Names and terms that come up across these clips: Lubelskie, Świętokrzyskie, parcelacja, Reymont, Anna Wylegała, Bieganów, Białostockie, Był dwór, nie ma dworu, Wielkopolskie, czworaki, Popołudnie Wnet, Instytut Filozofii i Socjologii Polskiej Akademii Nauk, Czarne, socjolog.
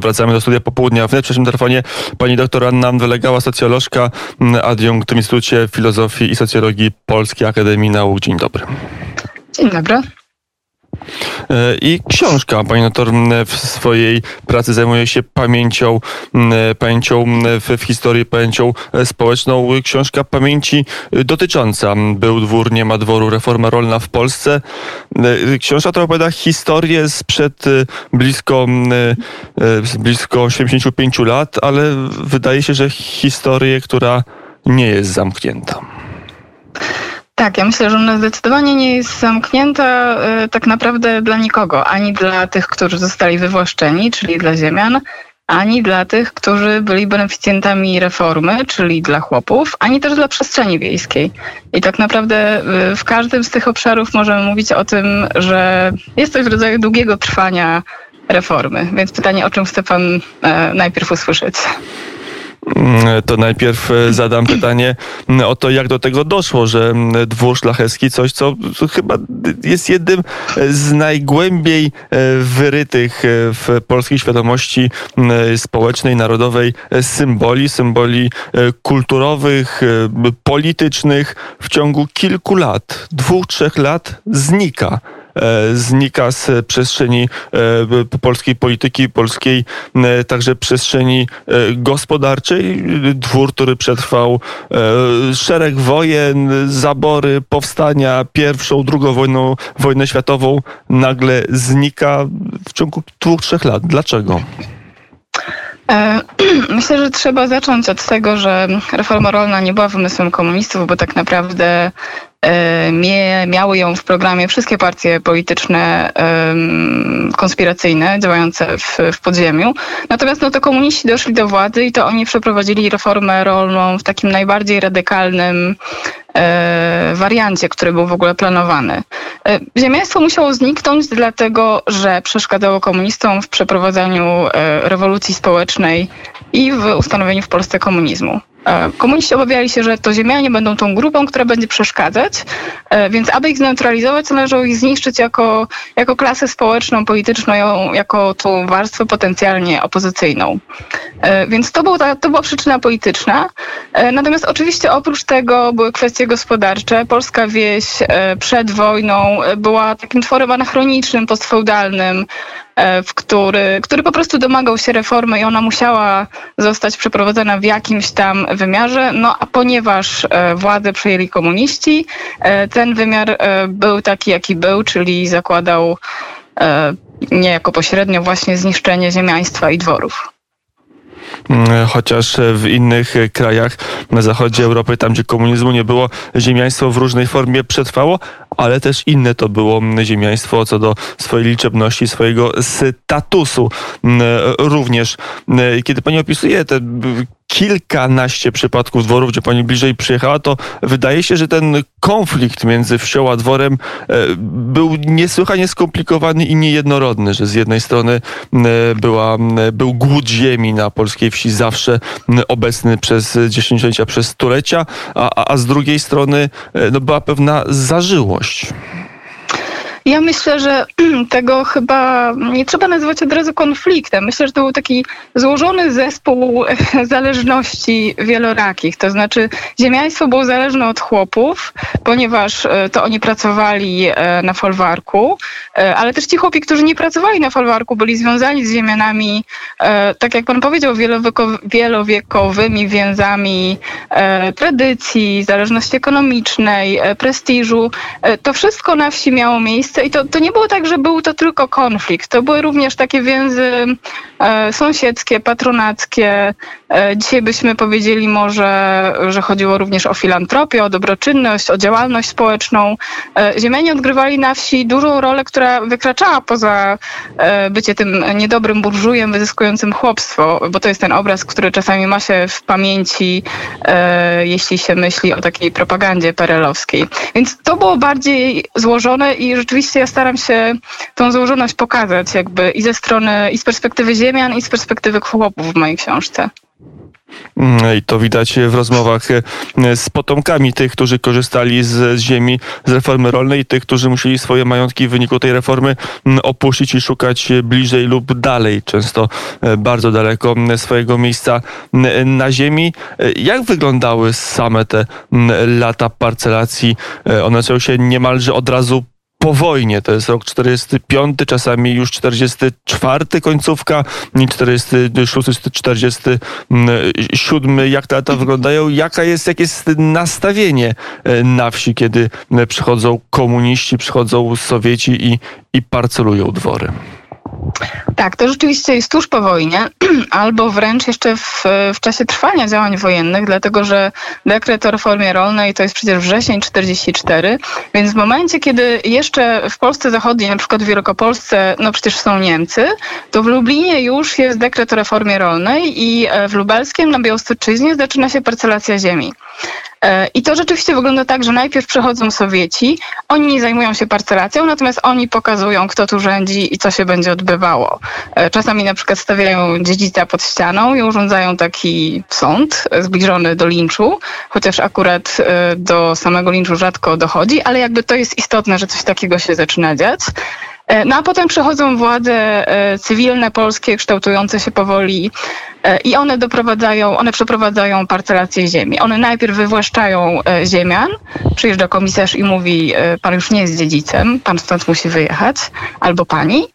Wracamy do studia Popołudnia Wnet. Przy tym telefonie pani doktor Anna Wylegała, socjolożka, adiunkt w Instytucie Filozofii i Socjologii Polskiej Akademii Nauk. Dzień dobry. Dzień dobry. I książka. Pani doktor w swojej pracy zajmuje się pamięcią w historii, pamięcią społeczną. Książka pamięci dotycząca Był dwór, nie ma dworu, reforma rolna w Polsce. Książka, która opowiada historię sprzed blisko 75 lat, ale wydaje się, że historię, która nie jest zamknięta. Tak, ja myślę, że ona zdecydowanie nie jest zamknięta tak naprawdę dla nikogo. Ani dla tych, którzy zostali wywłaszczeni, czyli dla ziemian, ani dla tych, którzy byli beneficjentami reformy, czyli dla chłopów, ani też dla przestrzeni wiejskiej. I tak naprawdę w każdym z tych obszarów możemy mówić o tym, że jest coś w rodzaju długiego trwania reformy. Więc pytanie, o czym chce pan najpierw usłyszeć? To najpierw zadam pytanie o to, jak do tego doszło, że dwór szlachecki, coś, co chyba jest jednym z najgłębiej wyrytych w polskiej świadomości społecznej, narodowej symboli kulturowych, politycznych, w ciągu kilku lat, 2-3 lat znika. Znika z przestrzeni polskiej polityki, polskiej także przestrzeni gospodarczej. Dwór, który przetrwał szereg wojen, zabory, powstania, II wojnę światową, nagle znika w ciągu 2-3 lat. Dlaczego? Myślę, że trzeba zacząć od tego, że reforma rolna nie była wymysłem komunistów, bo tak naprawdę miały ją w programie wszystkie partie polityczne konspiracyjne, działające w podziemiu. Natomiast to komuniści doszli do władzy i to oni przeprowadzili reformę rolną w takim najbardziej radykalnym wariancie, który był w ogóle planowany. Ziemiaństwo musiało zniknąć dlatego, że przeszkadzało komunistom w przeprowadzaniu rewolucji społecznej i w ustanowieniu w Polsce komunizmu. Komuniści obawiali się, że to ziemianie będą tą grupą, która będzie przeszkadzać, więc aby ich zneutralizować, należało ich zniszczyć jako klasę społeczną, polityczną, jako tą warstwę potencjalnie opozycyjną. Więc to była przyczyna polityczna. Natomiast oczywiście oprócz tego były kwestie gospodarcze. Polska wieś przed wojną była takim tworem anachronicznym, postfeudalnym, który po prostu domagał się reformy i ona musiała zostać przeprowadzona w jakimś tam wymiarze. No a ponieważ władzę przejęli komuniści, ten wymiar był taki, jaki był, czyli zakładał niejako pośrednio właśnie zniszczenie ziemiaństwa i dworów. Chociaż w innych krajach na zachodzie Europy, tam gdzie komunizmu nie było, ziemiaństwo w różnej formie przetrwało, ale też inne to było ziemiaństwo co do swojej liczebności, swojego statusu również. Kiedy pani opisuje te kilkanaście przypadków dworów, gdzie pani bliżej przyjechała, to wydaje się, że ten konflikt między wsią a dworem był niesłychanie skomplikowany i niejednorodny, że z jednej strony był głód ziemi na polskiej wsi, zawsze obecny przez dziesięciolecia, przez stulecia, a z drugiej strony była pewna zażyłość. Ja myślę, że tego chyba nie trzeba nazywać od razu konfliktem. Myślę, że to był taki złożony zespół zależności wielorakich. To znaczy ziemiaństwo było zależne od chłopów, ponieważ to oni pracowali na folwarku, ale też ci chłopi, którzy nie pracowali na folwarku, byli związani z ziemianami, tak jak pan powiedział, wielowiekowymi więzami tradycji, zależności ekonomicznej, prestiżu. To wszystko na wsi miało miejsce. I to nie było tak, że był to tylko konflikt. To były również takie więzy sąsiedzkie, patronackie. Dzisiaj byśmy powiedzieli może, że chodziło również o filantropię, o dobroczynność, o działalność społeczną. Ziemianie odgrywali na wsi dużą rolę, która wykraczała poza bycie tym niedobrym burżujem wyzyskującym chłopstwo, bo to jest ten obraz, który czasami ma się w pamięci, jeśli się myśli o takiej propagandzie perelowskiej. Więc to było bardziej złożone i rzeczywiście ja staram się tą złożoność pokazać jakby i z perspektywy ziemian, i z perspektywy chłopów w mojej książce. I to widać w rozmowach z potomkami tych, którzy korzystali z ziemi, z reformy rolnej i tych, którzy musieli swoje majątki w wyniku tej reformy opuścić i szukać bliżej lub dalej, często bardzo daleko swojego miejsca na ziemi. Jak wyglądały same te lata parcelacji? One zaczęły się niemalże od razu po wojnie, to jest rok 45, czasami już 44 końcówka, 46, 47. Jak te lata wyglądają? Jakie jest nastawienie na wsi, kiedy przychodzą komuniści, przychodzą Sowieci i parcelują dwory? Tak, to rzeczywiście jest tuż po wojnie, albo wręcz jeszcze w czasie trwania działań wojennych, dlatego że dekret o reformie rolnej to jest przecież wrzesień 44, więc w momencie, kiedy jeszcze w Polsce Zachodniej, na przykład w Wielkopolsce, no przecież są Niemcy, to w Lublinie już jest dekret o reformie rolnej i w Lubelskiem na Białostoczyźnie zaczyna się parcelacja ziemi. I to rzeczywiście wygląda tak, że najpierw przychodzą Sowieci, oni nie zajmują się parcelacją, natomiast oni pokazują, kto tu rządzi i co się będzie odbywało. Czasami na przykład stawiają dziedzica pod ścianą i urządzają taki sąd zbliżony do linczu, chociaż akurat do samego linczu rzadko dochodzi, ale jakby to jest istotne, że coś takiego się zaczyna dziać. No a potem przychodzą władze cywilne polskie, kształtujące się powoli i one przeprowadzają parcelację ziemi. One najpierw wywłaszczają ziemian, przyjeżdża komisarz i mówi, pan już nie jest dziedzicem, pan stąd musi wyjechać, albo pani.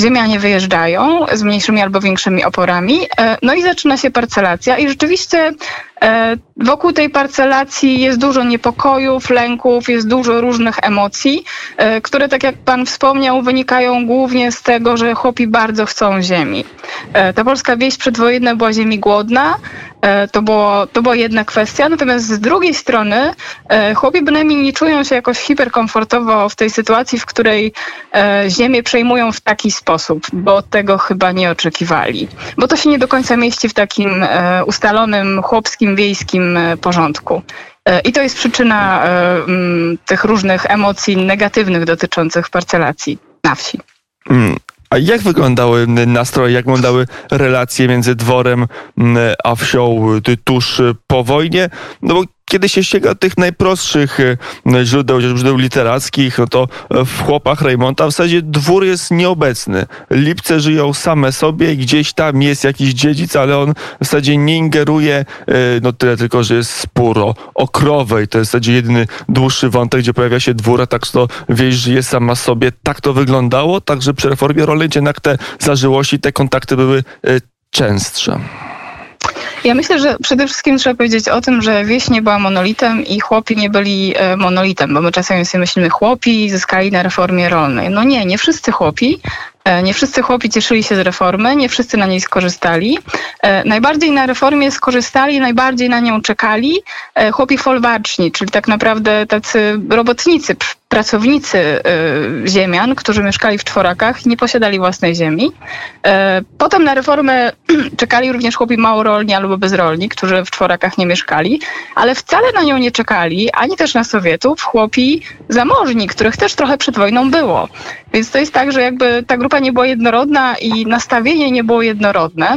Ziemianie wyjeżdżają z mniejszymi albo większymi oporami, no i zaczyna się parcelacja i rzeczywiście wokół tej parcelacji jest dużo niepokojów, lęków, jest dużo różnych emocji, które, tak jak pan wspomniał, wynikają głównie z tego, że chłopi bardzo chcą ziemi. Ta polska wieś przedwojenna była ziemi głodna, to była jedna kwestia, natomiast z drugiej strony chłopi bynajmniej nie czują się jakoś hiperkomfortowo w tej sytuacji, w której ziemię przejmują w taki sposób, bo tego chyba nie oczekiwali. Bo to się nie do końca mieści w takim ustalonym chłopskim, wiejskim porządku. I to jest przyczyna tych różnych emocji negatywnych dotyczących parcelacji na wsi. A jak wyglądały nastroje, jak wyglądały relacje między dworem a wsią tuż po wojnie? No bo kiedy się sięga tych najprostszych źródeł literackich, no to w Chłopach Reymonta w zasadzie dwór jest nieobecny. Lipce żyją same sobie, gdzieś tam jest jakiś dziedzic, ale on w zasadzie nie ingeruje, no tyle tylko, że jest spór o krowę i to jest w zasadzie jedyny dłuższy wątek, gdzie pojawia się dwór, a tak to wieś żyje sama sobie. Tak to wyglądało, także przy reformie rolnej jednak te zażyłości, te kontakty były częstsze. Ja myślę, że przede wszystkim trzeba powiedzieć o tym, że wieś nie była monolitem i chłopi nie byli monolitem, bo my czasami sobie myślimy, chłopi zyskali na reformie rolnej. No nie wszyscy chłopi. Nie wszyscy chłopi cieszyli się z reformy, nie wszyscy na niej skorzystali. Najbardziej na reformie skorzystali, najbardziej na nią czekali chłopi folwarczni, czyli tak naprawdę tacy robotnicy, pracownicy ziemian, którzy mieszkali w czworakach i nie posiadali własnej ziemi. Potem na reformę czekali również chłopi małorolni albo bezrolni, którzy w czworakach nie mieszkali, ale wcale na nią nie czekali, ani też na Sowietów, chłopi zamożni, których też trochę przed wojną było. Więc to jest tak, że jakby ta grupa nie była jednorodna i nastawienie nie było jednorodne.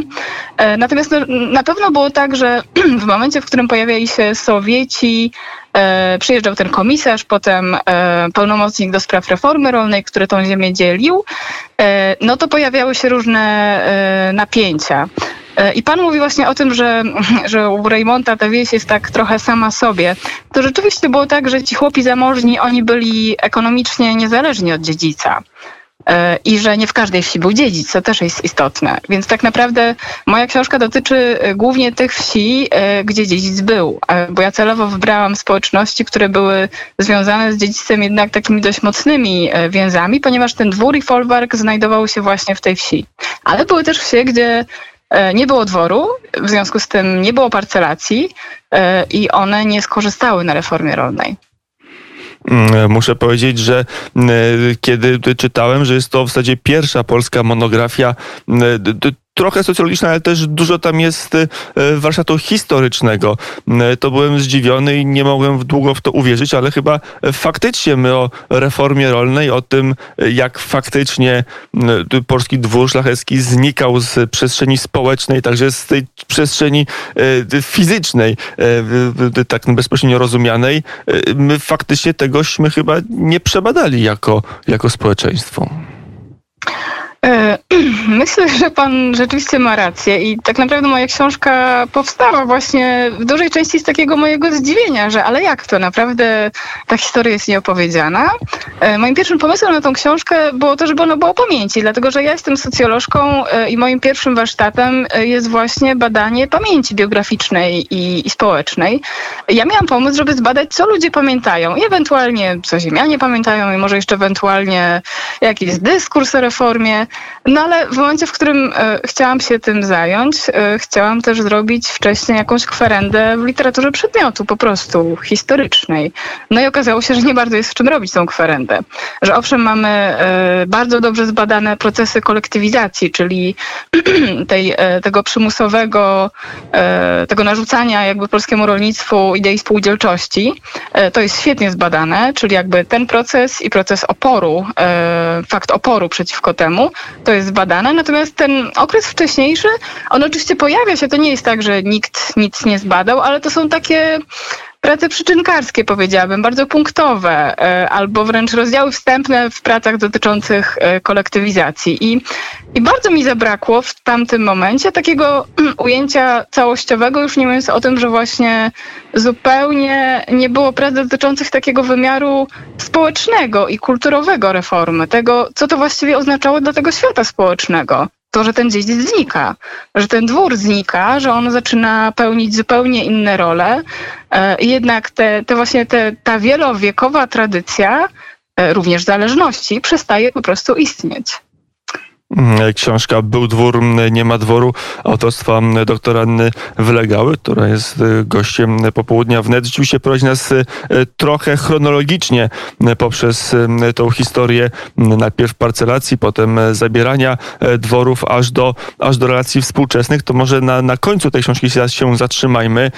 Natomiast na pewno było tak, że w momencie, w którym pojawiali się Sowieci, przyjeżdżał ten komisarz, potem pełnomocnik do spraw reformy rolnej, który tą ziemię dzielił, no to pojawiały się różne napięcia. I pan mówi właśnie o tym, że u Reymonta ta wieś jest tak trochę sama sobie. To rzeczywiście było tak, że ci chłopi zamożni, oni byli ekonomicznie niezależni od dziedzica. I że nie w każdej wsi był dziedzic, co też jest istotne. Więc tak naprawdę moja książka dotyczy głównie tych wsi, gdzie dziedzic był. Bo ja celowo wybrałam społeczności, które były związane z dziedzicem jednak takimi dość mocnymi więzami, ponieważ ten dwór i folwark znajdowały się właśnie w tej wsi. Ale były też wsie, gdzie nie było dworu, w związku z tym nie było parcelacji i one nie skorzystały na reformie rolnej. Muszę powiedzieć, że kiedy czytałem, że jest to w zasadzie pierwsza polska monografia trochę socjologiczne, ale też dużo tam jest warsztatu historycznego. To byłem zdziwiony i nie mogłem długo w to uwierzyć, ale chyba faktycznie my o reformie rolnej, o tym, jak faktycznie polski dwór szlachecki znikał z przestrzeni społecznej, także z tej przestrzeni fizycznej, tak bezpośrednio rozumianej, my faktycznie tegośmy chyba nie przebadali jako społeczeństwo. Myślę, że pan rzeczywiście ma rację i tak naprawdę moja książka powstała właśnie w dużej części z takiego mojego zdziwienia, że ale jak to naprawdę ta historia jest nieopowiedziana. Moim pierwszym pomysłem na tą książkę było to, żeby ona była o pamięci, dlatego że ja jestem socjolożką i moim pierwszym warsztatem jest właśnie badanie pamięci biograficznej i społecznej. Ja miałam pomysł, żeby zbadać, co ludzie pamiętają i ewentualnie co ziemianie pamiętają i może jeszcze ewentualnie jakiś dyskurs o reformie. No ale w momencie, w którym chciałam się tym zająć, chciałam też zrobić wcześniej jakąś kwerendę w literaturze przedmiotu, po prostu historycznej. No i okazało się, że nie bardzo jest w czym robić tą kwerendę. Że owszem, mamy bardzo dobrze zbadane procesy kolektywizacji, czyli tego przymusowego, tego narzucania jakby polskiemu rolnictwu idei spółdzielczości. To jest świetnie zbadane, czyli jakby ten proces i proces oporu, fakt oporu przeciwko temu, to jest zbadane, natomiast ten okres wcześniejszy, on oczywiście pojawia się, to nie jest tak, że nikt nic nie zbadał, ale to są takie prace przyczynkarskie, powiedziałabym, bardzo punktowe, albo wręcz rozdziały wstępne w pracach dotyczących kolektywizacji. I bardzo mi zabrakło w tamtym momencie takiego ujęcia całościowego, już nie mówiąc o tym, że właśnie zupełnie nie było prac dotyczących takiego wymiaru społecznego i kulturowego reformy, tego, co to właściwie oznaczało dla tego świata społecznego. To, że ten dziedzic znika, że ten dwór znika, że on zaczyna pełnić zupełnie inne role. Jednak ta wielowiekowa tradycja, również zależności, przestaje po prostu istnieć. Książka Był dwór, nie ma dworu autorstwa doktora Anny Wylegały, która jest gościem Popołudnia Wnet. Rzeczywiście prowadzi nas trochę chronologicznie poprzez tą historię najpierw parcelacji, potem zabierania dworów aż do relacji współczesnych. To może na końcu tej książki się zatrzymajmy.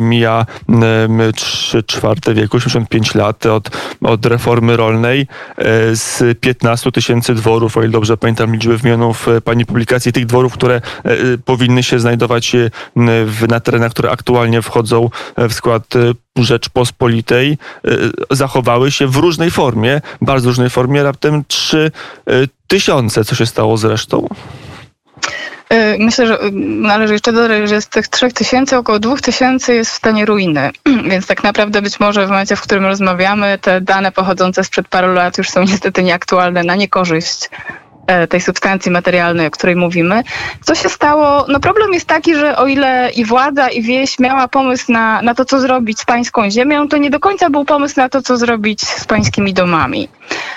Mija 3/4 wieku, 85 lat od reformy rolnej. Z 15 000 dworów, o ile dobrze pamiętam liczbę wymienów pani publikacji, tych dworów, które powinny się znajdować na terenach, które aktualnie wchodzą w skład Rzeczpospolitej, zachowały się w różnej formie, bardzo różnej formie, raptem 3000. Co się stało z resztą? Myślę, że należy jeszcze dodać, że z tych 3000 około 2000 jest w stanie ruiny, więc tak naprawdę być może w momencie, w którym rozmawiamy, te dane pochodzące sprzed paru lat już są niestety nieaktualne na niekorzyść tej substancji materialnej, o której mówimy. Co się stało? No problem jest taki, że o ile i władza, i wieś miała pomysł na to, co zrobić z pańską ziemią, to nie do końca był pomysł na to, co zrobić z pańskimi domami.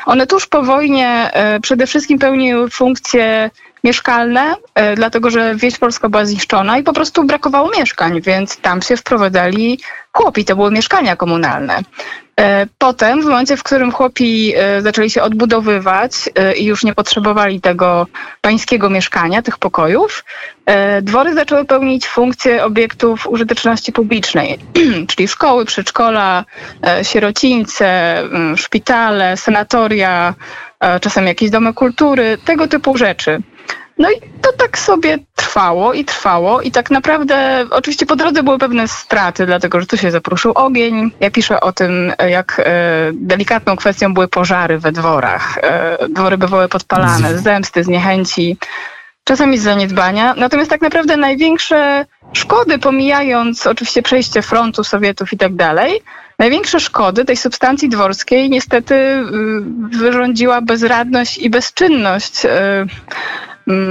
One tuż po wojnie przede wszystkim pełniły funkcje mieszkalne, dlatego że wieś polska była zniszczona i po prostu brakowało mieszkań, więc tam się wprowadzali chłopi, to były mieszkania komunalne. Potem, w momencie, w którym chłopi zaczęli się odbudowywać i już nie potrzebowali tego pańskiego mieszkania, tych pokojów, dwory zaczęły pełnić funkcję obiektów użyteczności publicznej, czyli szkoły, przedszkola, sierocińce, szpitale, sanatoria, czasem jakieś domy kultury, tego typu rzeczy. No i to tak sobie trwało i tak naprawdę oczywiście po drodze były pewne straty, dlatego że tu się zapruszył ogień. Ja piszę o tym, jak delikatną kwestią były pożary we dworach. Dwory bywały podpalane z zemsty, z niechęci, czasami z zaniedbania. Natomiast tak naprawdę największe szkody, pomijając oczywiście przejście frontu Sowietów i tak dalej, największe szkody tej substancji dworskiej niestety wyrządziła bezradność i bezczynność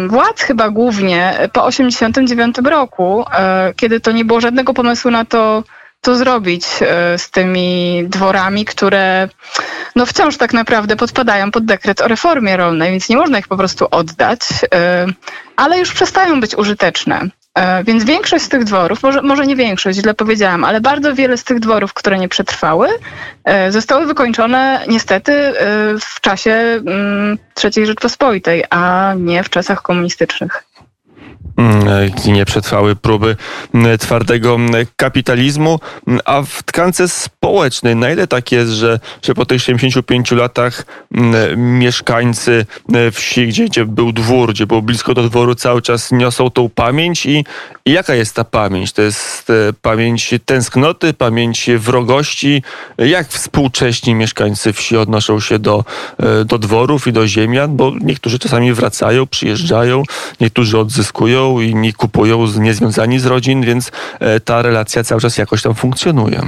władz chyba głównie po 1989 roku, kiedy to nie było żadnego pomysłu na to, co zrobić z tymi dworami, które no wciąż tak naprawdę podpadają pod dekret o reformie rolnej, więc nie można ich po prostu oddać, ale już przestają być użyteczne. Więc większość z tych dworów, może nie większość, źle powiedziałam, ale bardzo wiele z tych dworów, które nie przetrwały, zostały wykończone niestety w czasie III Rzeczpospolitej, a nie w czasach komunistycznych. nie przetrwały próby twardego kapitalizmu. A w tkance społecznej, na ile tak jest, że po tych 75 latach mieszkańcy wsi, gdzie był dwór, gdzie było blisko do dworu, cały czas niosą tą pamięć? I jaka jest ta pamięć? To jest pamięć tęsknoty, pamięć wrogości? Jak współcześni mieszkańcy wsi odnoszą się do dworów i do ziemian? Bo niektórzy czasami wracają, przyjeżdżają, niektórzy odzyskują, inni kupują niezwiązani z rodzin, więc ta relacja cały czas jakoś tam funkcjonuje.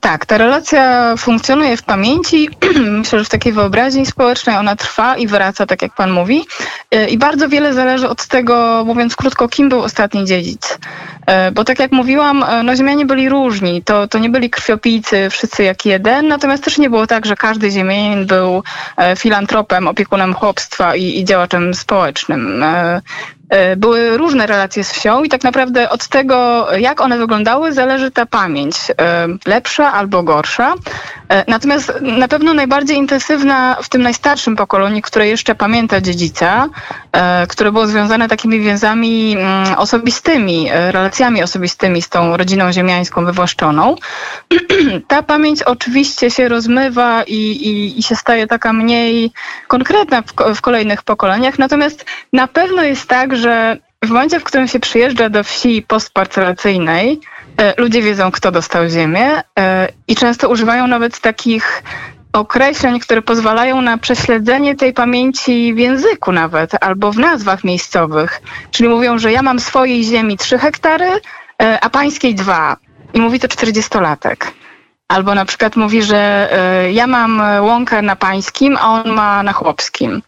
Tak, ta relacja funkcjonuje w pamięci, myślę, że w takiej wyobraźni społecznej ona trwa i wraca, tak jak pan mówi. I bardzo wiele zależy od tego, mówiąc krótko, kim był ostatni dziedzic. Bo tak jak mówiłam, no ziemianie byli różni, to nie byli krwiopijcy wszyscy jak jeden, natomiast też nie było tak, że każdy ziemianin był filantropem, opiekunem chłopstwa i działaczem społecznym. Były różne relacje z wsią i tak naprawdę od tego, jak one wyglądały, zależy ta pamięć. Lepsza albo gorsza. Natomiast na pewno najbardziej intensywna w tym najstarszym pokoleniu, które jeszcze pamięta dziedzica, które było związane takimi więzami osobistymi, relacjami osobistymi z tą rodziną ziemiańską wywłaszczoną. Ta pamięć oczywiście się rozmywa i się staje taka mniej konkretna w kolejnych pokoleniach. Natomiast na pewno jest tak, że w momencie, w którym się przyjeżdża do wsi postparcelacyjnej, ludzie wiedzą, kto dostał ziemię i często używają nawet takich określeń, które pozwalają na prześledzenie tej pamięci w języku nawet, albo w nazwach miejscowych. Czyli mówią, że ja mam swojej ziemi 3 hektary, a pańskiej 2. I mówi to 40-latek. Albo na przykład mówi, że ja mam łąkę na pańskim, a on ma na chłopskim.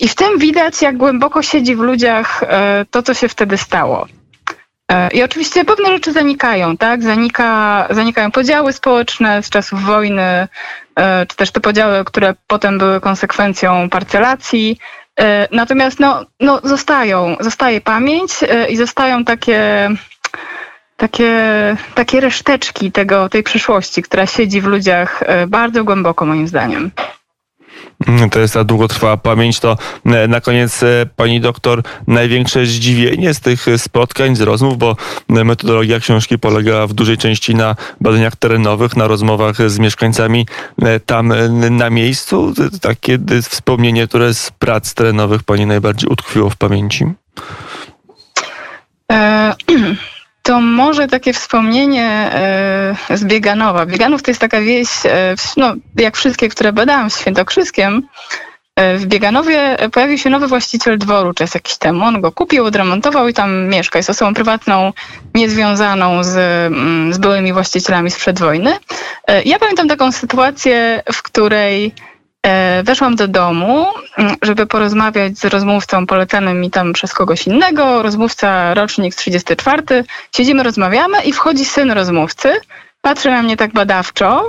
I w tym widać, jak głęboko siedzi w ludziach to, co się wtedy stało. I oczywiście pewne rzeczy zanikają, tak? Zanikają podziały społeczne z czasów wojny, czy też te podziały, które potem były konsekwencją parcelacji. Natomiast no zostaje pamięć i zostają takie reszteczki tej przeszłości, która siedzi w ludziach bardzo głęboko, moim zdaniem. To jest ta długotrwała pamięć. To na koniec, pani doktor, największe zdziwienie z tych spotkań, z rozmów, bo metodologia książki polega w dużej części na badaniach terenowych, na rozmowach z mieszkańcami tam na miejscu. Takie wspomnienie, które z prac terenowych pani najbardziej utkwiło w pamięci? To może takie wspomnienie z Bieganowa. Bieganów to jest taka wieś, jak wszystkie, które badałam, w Świętokrzyskiem. W Bieganowie pojawił się nowy właściciel dworu czas jakiś temu. On go kupił, odremontował i tam mieszka. Jest osobą prywatną, niezwiązaną z byłymi właścicielami sprzed wojny. Ja pamiętam taką sytuację, w której weszłam do domu, żeby porozmawiać z rozmówcą polecanym mi tam przez kogoś innego. Rozmówca rocznik 34. Siedzimy, rozmawiamy i wchodzi syn rozmówcy. Patrzy na mnie tak badawczo,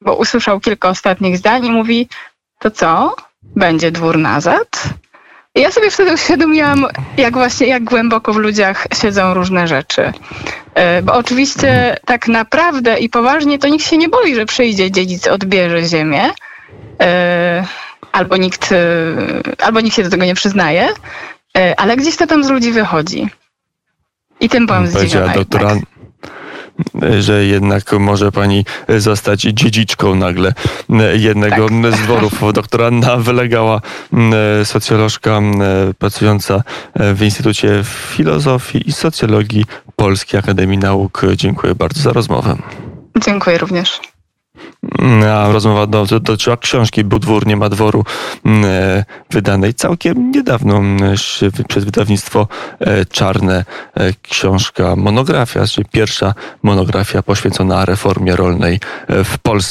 bo usłyszał kilka ostatnich zdań i mówi: to co? Będzie dwór nazad? I ja sobie wtedy uświadomiłam, jak głęboko w ludziach siedzą różne rzeczy. Bo oczywiście tak naprawdę i poważnie to nikt się nie boi, że przyjdzie dziedzic, odbierze ziemię. Albo nikt się do tego nie przyznaje, ale gdzieś to tam z ludzi wychodzi. I tym byłam zdziwiona. Że jednak może pani zostać dziedziczką nagle jednego z dworów. Doktora Anna Wylegała, socjolożka pracująca w Instytucie Filozofii i Socjologii Polskiej Akademii Nauk. Dziękuję bardzo za rozmowę. Dziękuję również. A rozmowa dotyczyła książki Był dwór, nie ma dworu, wydanej całkiem niedawno przez wydawnictwo Czarne. Książka, monografia, czyli pierwsza monografia poświęcona reformie rolnej w Polsce.